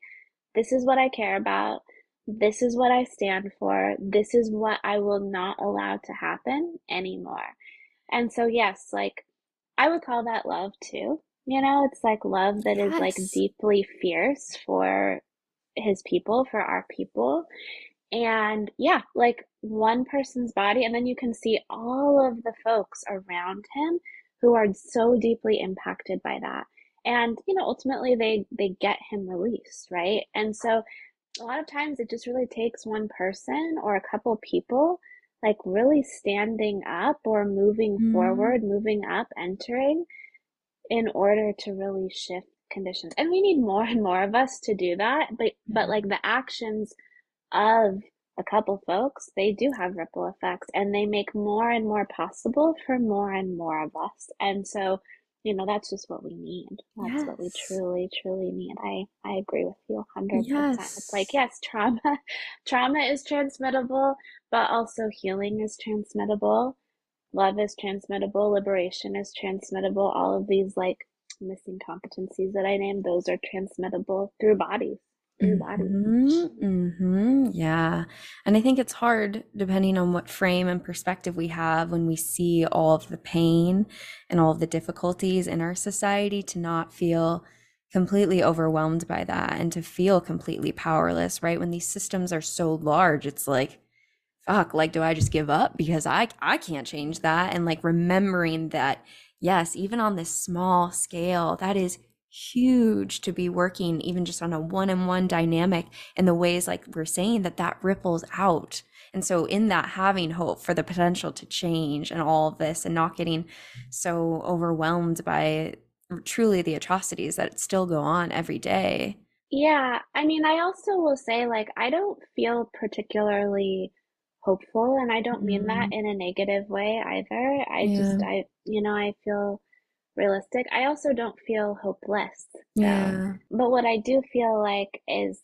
This is what I care about. This is what I stand for. This is what I will not allow to happen anymore. And so, yes, like, I would call that love too. You know, it's like love that is like deeply fierce for his people, for our people. And yeah, like one person's body, and then you can see all of the folks around him who are so deeply impacted by that. And, you know, ultimately they get him released, right? And so a lot of times it just really takes one person or a couple people like really standing up or moving forward, moving up, entering, in order to really shift conditions. And we need more and more of us to do that, but like the actions of a couple folks, they do have ripple effects, and they make more and more possible for more and more of us. And so, you know, that's just what we need. That's what we truly, truly need. I agree with you 100%. It's like, yes, trauma is transmittable, but also healing is transmittable. Love is transmittable. Liberation is transmittable. All of these like missing competencies that I named, those are transmittable through bodies. Yeah. And I think it's hard, depending on what frame and perspective we have, when we see all of the pain and all of the difficulties in our society, to not feel completely overwhelmed by that and to feel completely powerless, right? When these systems are so large, it's like, fuck, like, do I just give up because I can't change that? And like remembering that, yes, even on this small scale, that is huge to be working, even just on a one-on-one dynamic, and the ways like we're saying that ripples out. And so in that, having hope for the potential to change and all of this, and not getting so overwhelmed by truly the atrocities that still go on every day. Yeah. I mean, I also will say, like, I don't feel particularly hopeful, and I don't mean that in a negative way either. I feel realistic. I also don't feel hopeless. Yeah. But what I do feel like is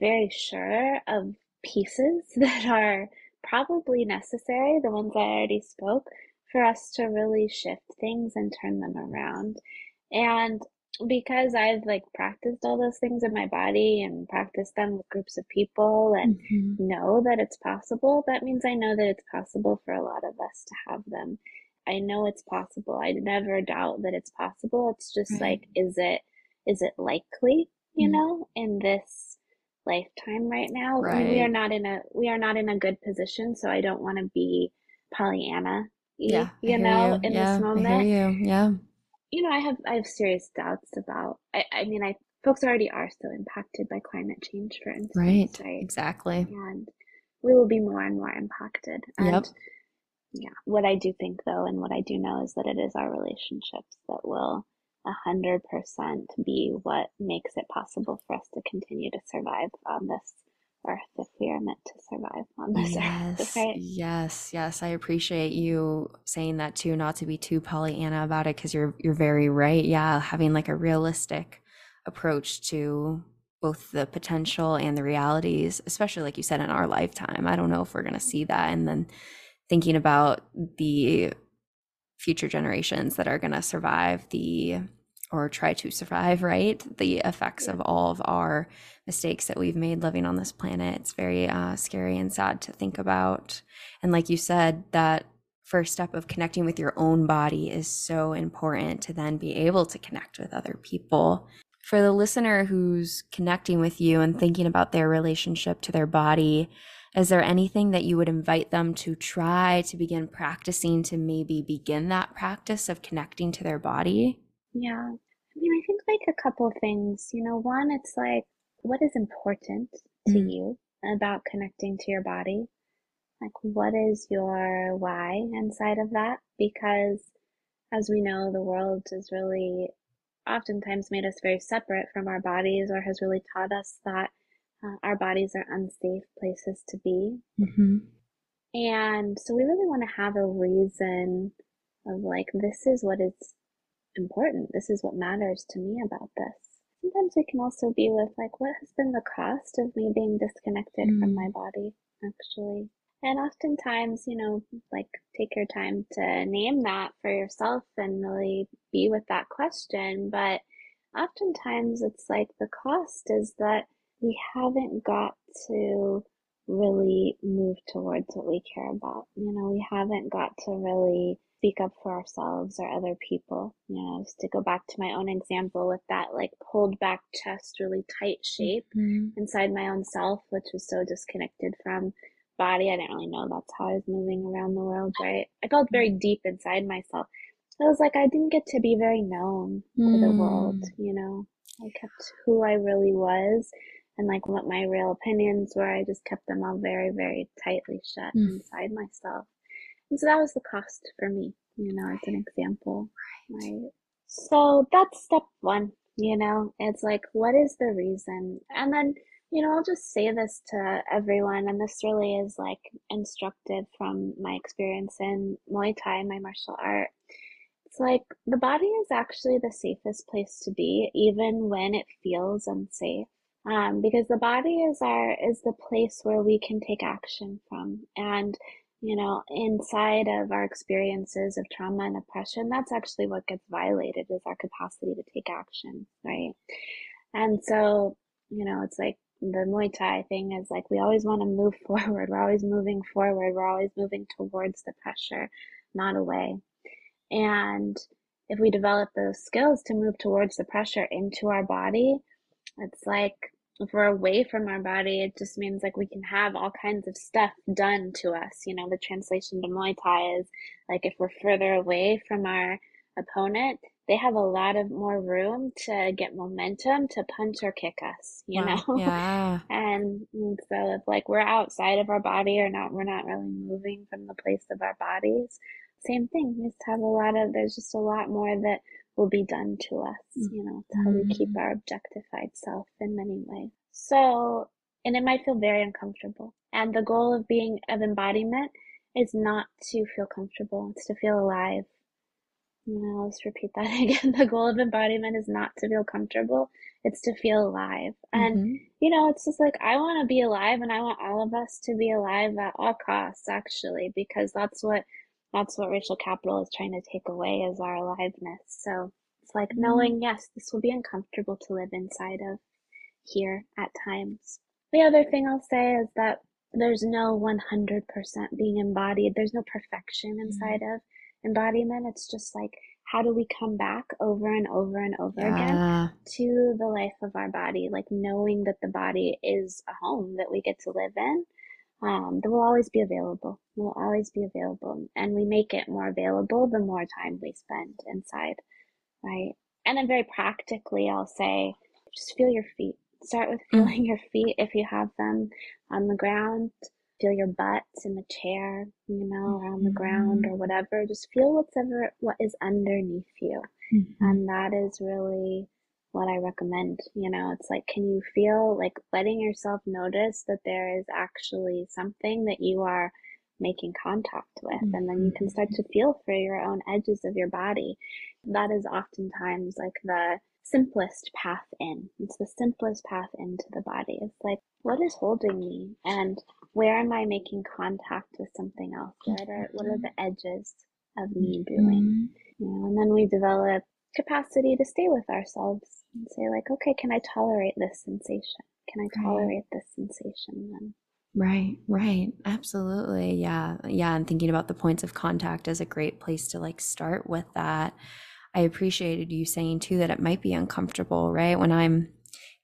very sure of pieces that are probably necessary, the ones I already spoke, for us to really shift things and turn them around. And because I've like practiced all those things in my body and practiced them with groups of people and know that it's possible, that means I know that it's possible for a lot of us to have them. I know it's possible. I never doubt that it's possible. It's just like, is it likely, you know, in this lifetime right now? Right. We are not in a good position, so I don't want to be Pollyanna, this moment. I hear you. Yeah. You know, I have serious doubts about, I mean, folks already are so impacted by climate change, for instance. Right. Exactly. And we will be more and more impacted. And yeah, what I do think though, and what I do know, is that it is our relationships that will 100% be what makes it possible for us to continue to survive on this earth, if we are meant to survive on this earth. Right? Yes. I appreciate you saying that too, not to be too Pollyanna about it, because you're very right. Yeah, having like a realistic approach to both the potential and the realities, especially like you said, in our lifetime. I don't know if we're gonna see that, and then thinking about the future generations that are going to survive or try to survive, right? The effects of all of our mistakes that we've made living on this planet. It's very scary and sad to think about. And like you said, that first step of connecting with your own body is so important to then be able to connect with other people. For the listener who's connecting with you and thinking about their relationship to their body, is there anything that you would invite them to try to begin practicing, to maybe begin that practice of connecting to their body? Yeah. I mean, I think like a couple things, you know. One, it's like, what is important to you about connecting to your body? Like, what is your why inside of that? Because as we know, the world is really oftentimes made us very separate from our bodies, or has really taught us that our bodies are unsafe places to be. And so we really want to have a reason of like, this is what is important. This is what matters to me about this. Sometimes we can also be with like, what has been the cost of me being disconnected from my body, actually? And oftentimes, you know, like, take your time to name that for yourself and really be with that question. But oftentimes it's like the cost is that we haven't got to really move towards what we care about. You know, we haven't got to really speak up for ourselves or other people. You know, just to go back to my own example with that, like, pulled back chest, really tight shape inside my own self, which was so disconnected from body. I didn't really know that's how I was moving around the world, right? I felt very deep inside myself. It was like I didn't get to be very known to the world, you know. I kept who I really was and, like, what my real opinions were. I just kept them all very, very tightly shut inside myself. And so that was the cost for me, you know, as an example. Right. So that's step one, you know. It's like, what is the reason? And then, you know, I'll just say this to everyone, and this really is, like, instructed from my experience in Muay Thai, my martial art. It's like the body is actually the safest place to be, even when it feels unsafe. Because the body is the place where we can take action from. And, you know, inside of our experiences of trauma and oppression, that's actually what gets violated, is our capacity to take action, right? And so, you know, it's like the Muay Thai thing is like, we always want to move forward. We're always moving forward. We're always moving towards the pressure, not away. And if we develop those skills to move towards the pressure into our body, it's like, if we're away from our body, it just means like we can have all kinds of stuff done to us. You know, the translation to Muay Thai is like, if we're further away from our opponent, they have a lot of more room to get momentum to punch or kick us, you know? Yeah. And so if like we're outside of our body or not, we're not really moving from the place of our bodies. Same thing. We just have a lot of, there's just a lot more that will be done to us, you know. It's how we keep our objectified self in many ways. So, and it might feel very uncomfortable. And the goal of being, of embodiment is not to feel comfortable. It's to feel alive. You know, I'll just repeat that again. The goal of embodiment is not to feel comfortable. It's to feel alive. And, you know, it's just like, I want to be alive, and I want all of us to be alive at all costs, actually, because that's what racial capital is trying to take away, is our aliveness. So it's like knowing, yes, this will be uncomfortable to live inside of here at times. The other thing I'll say is that there's no 100% being embodied. There's no perfection inside of embodiment. It's just like, how do we come back over and over and over again to the life of our body? Like knowing that the body is a home that we get to live in. That will always be available. Will always be available, and we make it more available the more time we spend inside, right? And then very practically, I'll say, just feel your feet. Start with feeling your feet if you have them on the ground. Feel your butt in the chair, you know, around the ground or whatever. Just feel what is underneath you, and that is really what I recommend. You know, it's like, can you feel like letting yourself notice that there is actually something that you are making contact with, and then you can start to feel for your own edges of your body. That is oftentimes like the simplest path in. It's the simplest path into the body. It's like, what is holding me, and where am I making contact with something else? What are the edges of me doing? You know, and then we develop capacity to stay with ourselves and say like, okay, can I tolerate this sensation? Can I tolerate this sensation then? Right. Absolutely. Yeah. And thinking about the points of contact is a great place to like start with that. I appreciated you saying too that it might be uncomfortable, right? When I'm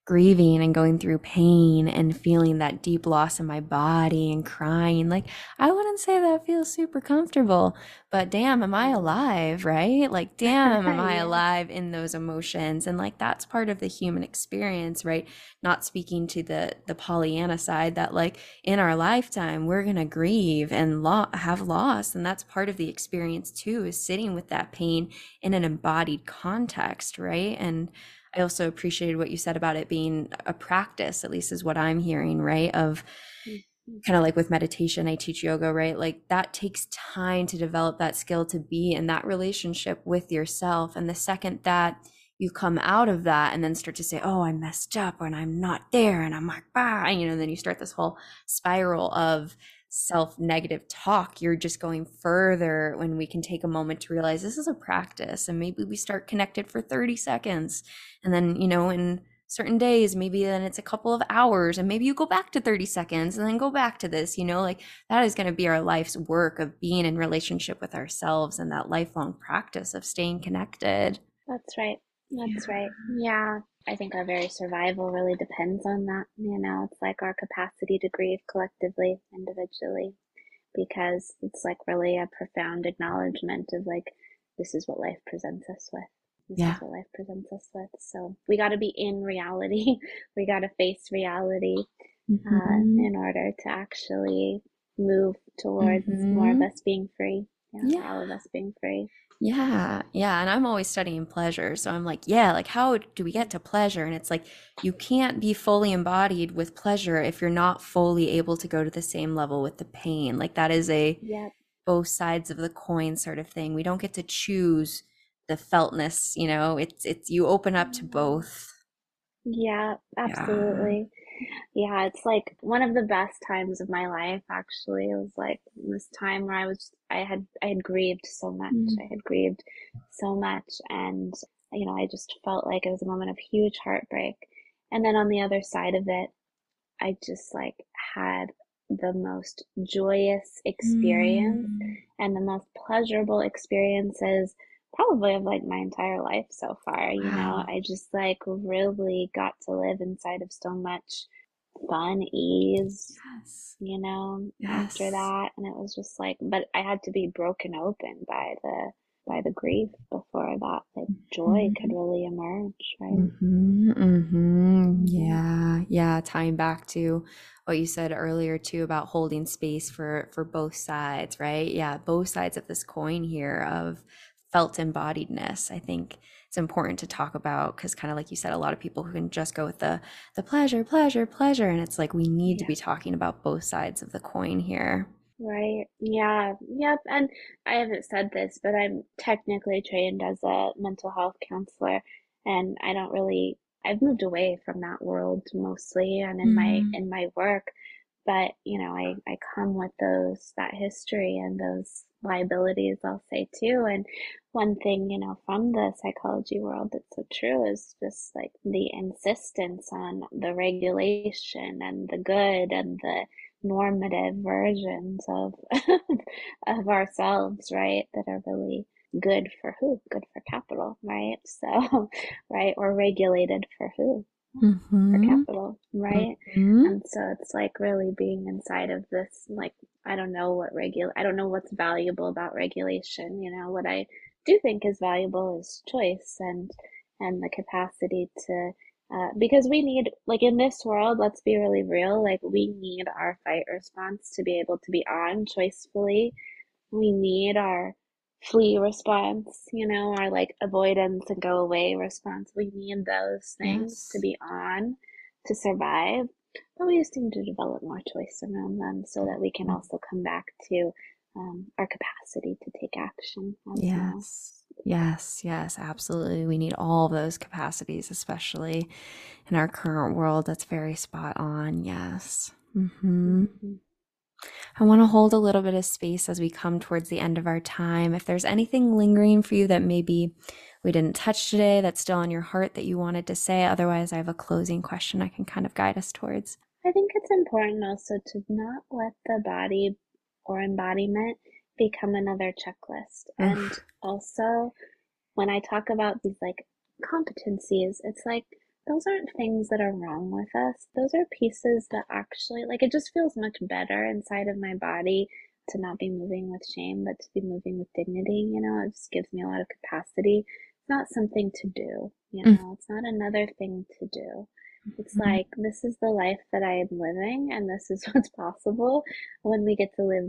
grieving and going through pain and feeling that deep loss in my body and crying, like I wouldn't say that feels super comfortable, but damn, am I alive, right? Like, damn, am I alive in those emotions? And like, that's part of the human experience, right? Not speaking to the Pollyanna side that like in our lifetime, we're going to grieve and have loss. And that's part of the experience too, is sitting with that pain in an embodied context, right? And I also appreciated what you said about it being a practice, at least is what I'm hearing, right? Of kind of like with meditation, I teach yoga, right? Like that takes time to develop that skill to be in that relationship with yourself. And the second that you come out of that and then start to say, oh, I messed up and I'm not there and I'm like, bah, you know, and then you start this whole spiral of self-negative talk, you're just going further. When we can take a moment to realize this is a practice, and maybe we start connected for 30 seconds, and then, you know, in certain days, maybe then it's a couple of hours, and maybe you go back to 30 seconds and then go back to this, you know, like that is going to be our life's work of being in relationship with ourselves and that lifelong practice of staying connected. That's right. That's right. Yeah. I think our very survival really depends on that. You know, it's like our capacity to grieve collectively, individually, because it's like really a profound acknowledgement of like, this is what life presents us with. This is what life presents us with. So we got to be in reality. We got to face reality in order to actually move towards more of us being free. All of us being free. Yeah. And I'm always studying pleasure. So I'm like, how do we get to pleasure? And it's like, you can't be fully embodied with pleasure if you're not fully able to go to the same level with the pain. Like that is a both sides of the coin sort of thing. We don't get to choose the feltness, you know, it's you open up to both. Yeah, absolutely. Yeah, it's like one of the best times of my life, actually. It was like this time where I had grieved so much. I had grieved so much. And, you know, I just felt like it was a moment of huge heartbreak. And then on the other side of it, I just like had the most joyous experience and the most pleasurable experiences probably of like my entire life so far, you know. I just like really got to live inside of so much fun, ease, you know, after that. And it was just like, but I had to be broken open by the grief before that like joy could really emerge, right? Yeah, tying back to what you said earlier too about holding space for both sides, right? Yeah, both sides of this coin here of felt embodiedness. I think it's important to talk about because kind of like you said, a lot of people who can just go with the pleasure. And it's like, we need to be talking about both sides of the coin here. Right. Yeah. Yep. And I haven't said this, but I'm technically trained as a mental health counselor, and I don't really, I've moved away from that world mostly and in my work, but you know, I come with that history and those liabilities, I'll say too. And one thing, you know, from the psychology world that's so true is just like the insistence on the regulation and the good and the normative versions of ourselves, right? That are really good for who? Good for capital, right? So, right? Or regulated for who? For capital, right? And so it's like really being inside of this, like, I don't know what's valuable about regulation. You know, what I do think is valuable is choice and the capacity to, because we need, like in this world, let's be really real, like we need our fight response to be able to be on choicefully. We need our flee response, you know, our like avoidance and go away response. We need those things to be on to survive, but we just need to develop more choice around them so that we can also come back to our capacity to take action. Yes, absolutely. We need all those capacities, especially in our current world. That's very spot on. Yes. I want to hold a little bit of space as we come towards the end of our time. If there's anything lingering for you that maybe we didn't touch today that's still on your heart that you wanted to say, otherwise I have a closing question I can kind of guide us towards. I think it's important also to not let the body or embodiment become another checklist. And also when I talk about these like competencies, it's like, those aren't things that are wrong with us. Those are pieces that actually, like, it just feels much better inside of my body to not be moving with shame, but to be moving with dignity. You know, it just gives me a lot of capacity. It's not something to do, you know, it's not another thing to do. It's like, this is the life that I am living, and this is what's possible when we get to live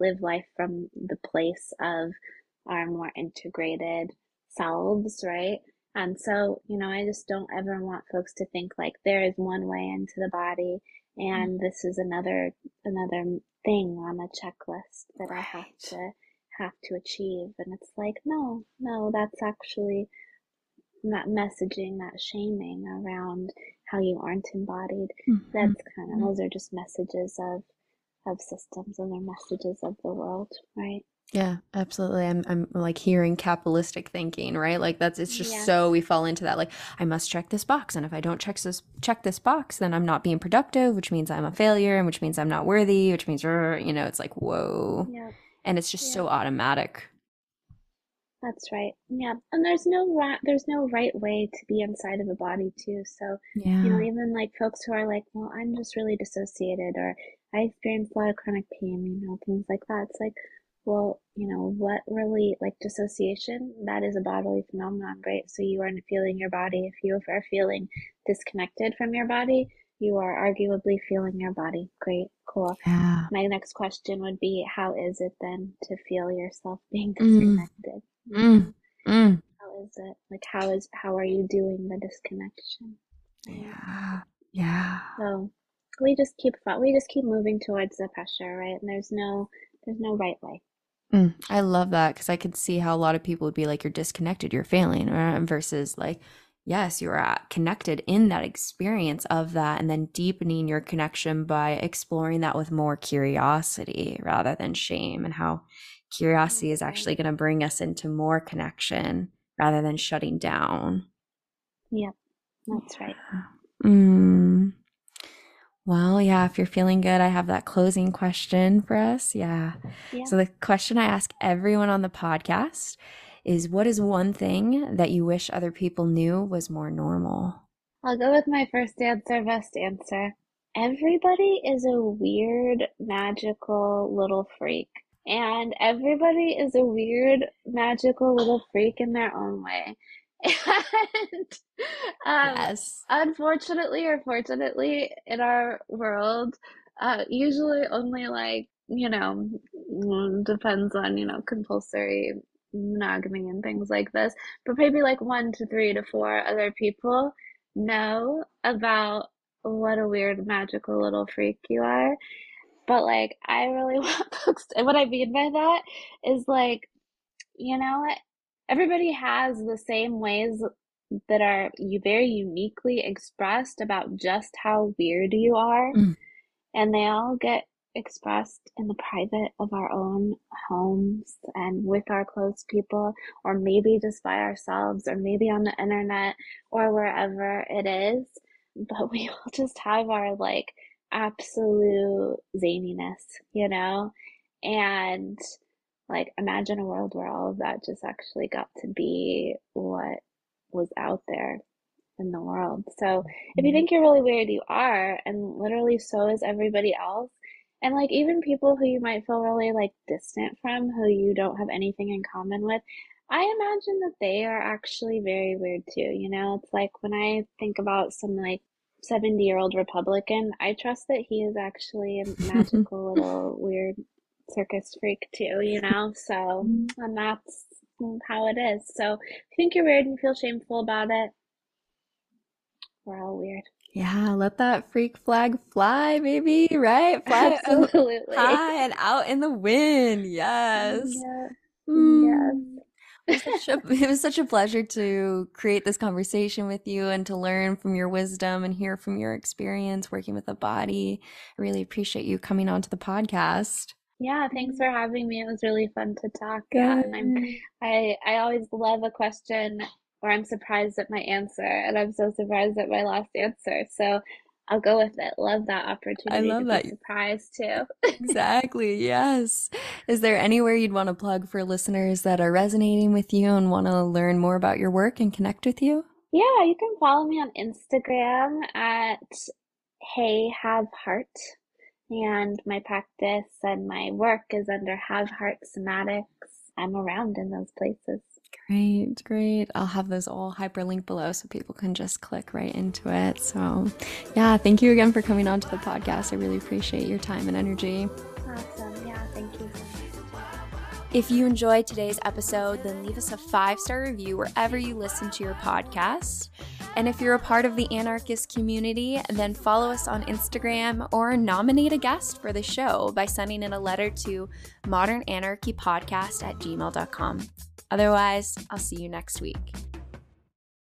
live life from the place of our more integrated selves, right? And so, you know, I just don't ever want folks to think like there is one way into the body and this is another thing on a checklist that I have to achieve. And it's like, no, that's actually not messaging, that shaming around how you aren't embodied. That's kind of, those are just messages of systems, and they're messages of the world, right? Yeah, absolutely. I'm like hearing capitalistic thinking, right? Like that's, it's just so we fall into that. Like I must check this box, and if I don't check this box, then I'm not being productive, which means I'm a failure, and which means I'm not worthy, which means you know, it's like whoa, and it's just so automatic. That's right. Yeah, and there's no right way to be inside of a body too. So you know, even like folks who are like, well, I'm just really dissociated, or I experience a lot of chronic pain, you know, things like that. It's like, well, you know, what really, like dissociation, that is a bodily phenomenon, right? So you aren't feeling your body. If you are feeling disconnected from your body, you are arguably feeling your body. Great, cool. Yeah. My next question would be, how is it then to feel yourself being disconnected? How is it? Like, how are you doing the disconnection? Yeah, yeah. So we just keep moving towards the pressure, right? And there's no right way. I love that, because I could see how a lot of people would be like, you're disconnected, you're failing, right? Versus like, yes, you are connected in that experience of that, and then deepening your connection by exploring that with more curiosity rather than shame, and how curiosity is actually going to bring us into more connection rather than shutting down. Yep, that's right. Well, yeah, if you're feeling good, I have that closing question for us. Yeah. So the question I ask everyone on the podcast is, what is one thing that you wish other people knew was more normal? I'll go with my first answer, best answer. Everybody is a weird, magical little freak. And everybody is a weird, magical little freak in their own way. And unfortunately or fortunately, in our world, usually only, like, you know, depends on, you know, compulsory monogamy and things like this, but maybe like 1 to 3 to 4 other people know about what a weird magical little freak you are. But like, I really want folks to, and what I mean by that is, like, you know what, everybody has the same ways that are very uniquely expressed about just how weird you are. And they all get expressed in the private of our own homes and with our close people, or maybe just by ourselves, or maybe on the internet, or wherever it is. But we all just have our, like, absolute zaniness, you know? And like, imagine a world where all of that just actually got to be what was out there in the world. So if you think you're really weird, you are, and literally so is everybody else. And like, even people who you might feel really like distant from, who you don't have anything in common with, I imagine that they are actually very weird too. You know, it's like, when I think about some like 70-year-old Republican, I trust that he is actually a magical little weird circus freak too, you know? So, and that's how it is. So if you think you're weird and you feel shameful about it, we're all weird. Yeah, let that freak flag fly, baby, right? Fly absolutely high and out in the wind. Yes. Yeah. Yes. It was such a pleasure to create this conversation with you, and to learn from your wisdom and hear from your experience working with the body. I really appreciate you coming onto the podcast. Yeah, thanks for having me. It was really fun to talk. Yeah, and I always love a question where I'm surprised at my answer, and I'm so surprised at my last answer. So I'll go with it. Love that opportunity. I love that. Surprised too. Exactly. Yes. Is there anywhere you'd want to plug for listeners that are resonating with you and want to learn more about your work and connect with you? Yeah, you can follow me on Instagram at Hey Have Heart. And my practice and my work is under Have Heart Somatics. I'm around in those places. Great. I'll have those all hyperlinked below so people can just click right into it. So yeah, thank you again for coming on to the podcast. I really appreciate your time and energy. Awesome. Yeah, thank you. If you enjoyed today's episode, then leave us a 5-star review wherever you listen to your podcast. And if you're a part of the Anarchist community, then follow us on Instagram, or nominate a guest for the show by sending in a letter to modernanarchypodcast@gmail.com. Otherwise, I'll see you next week.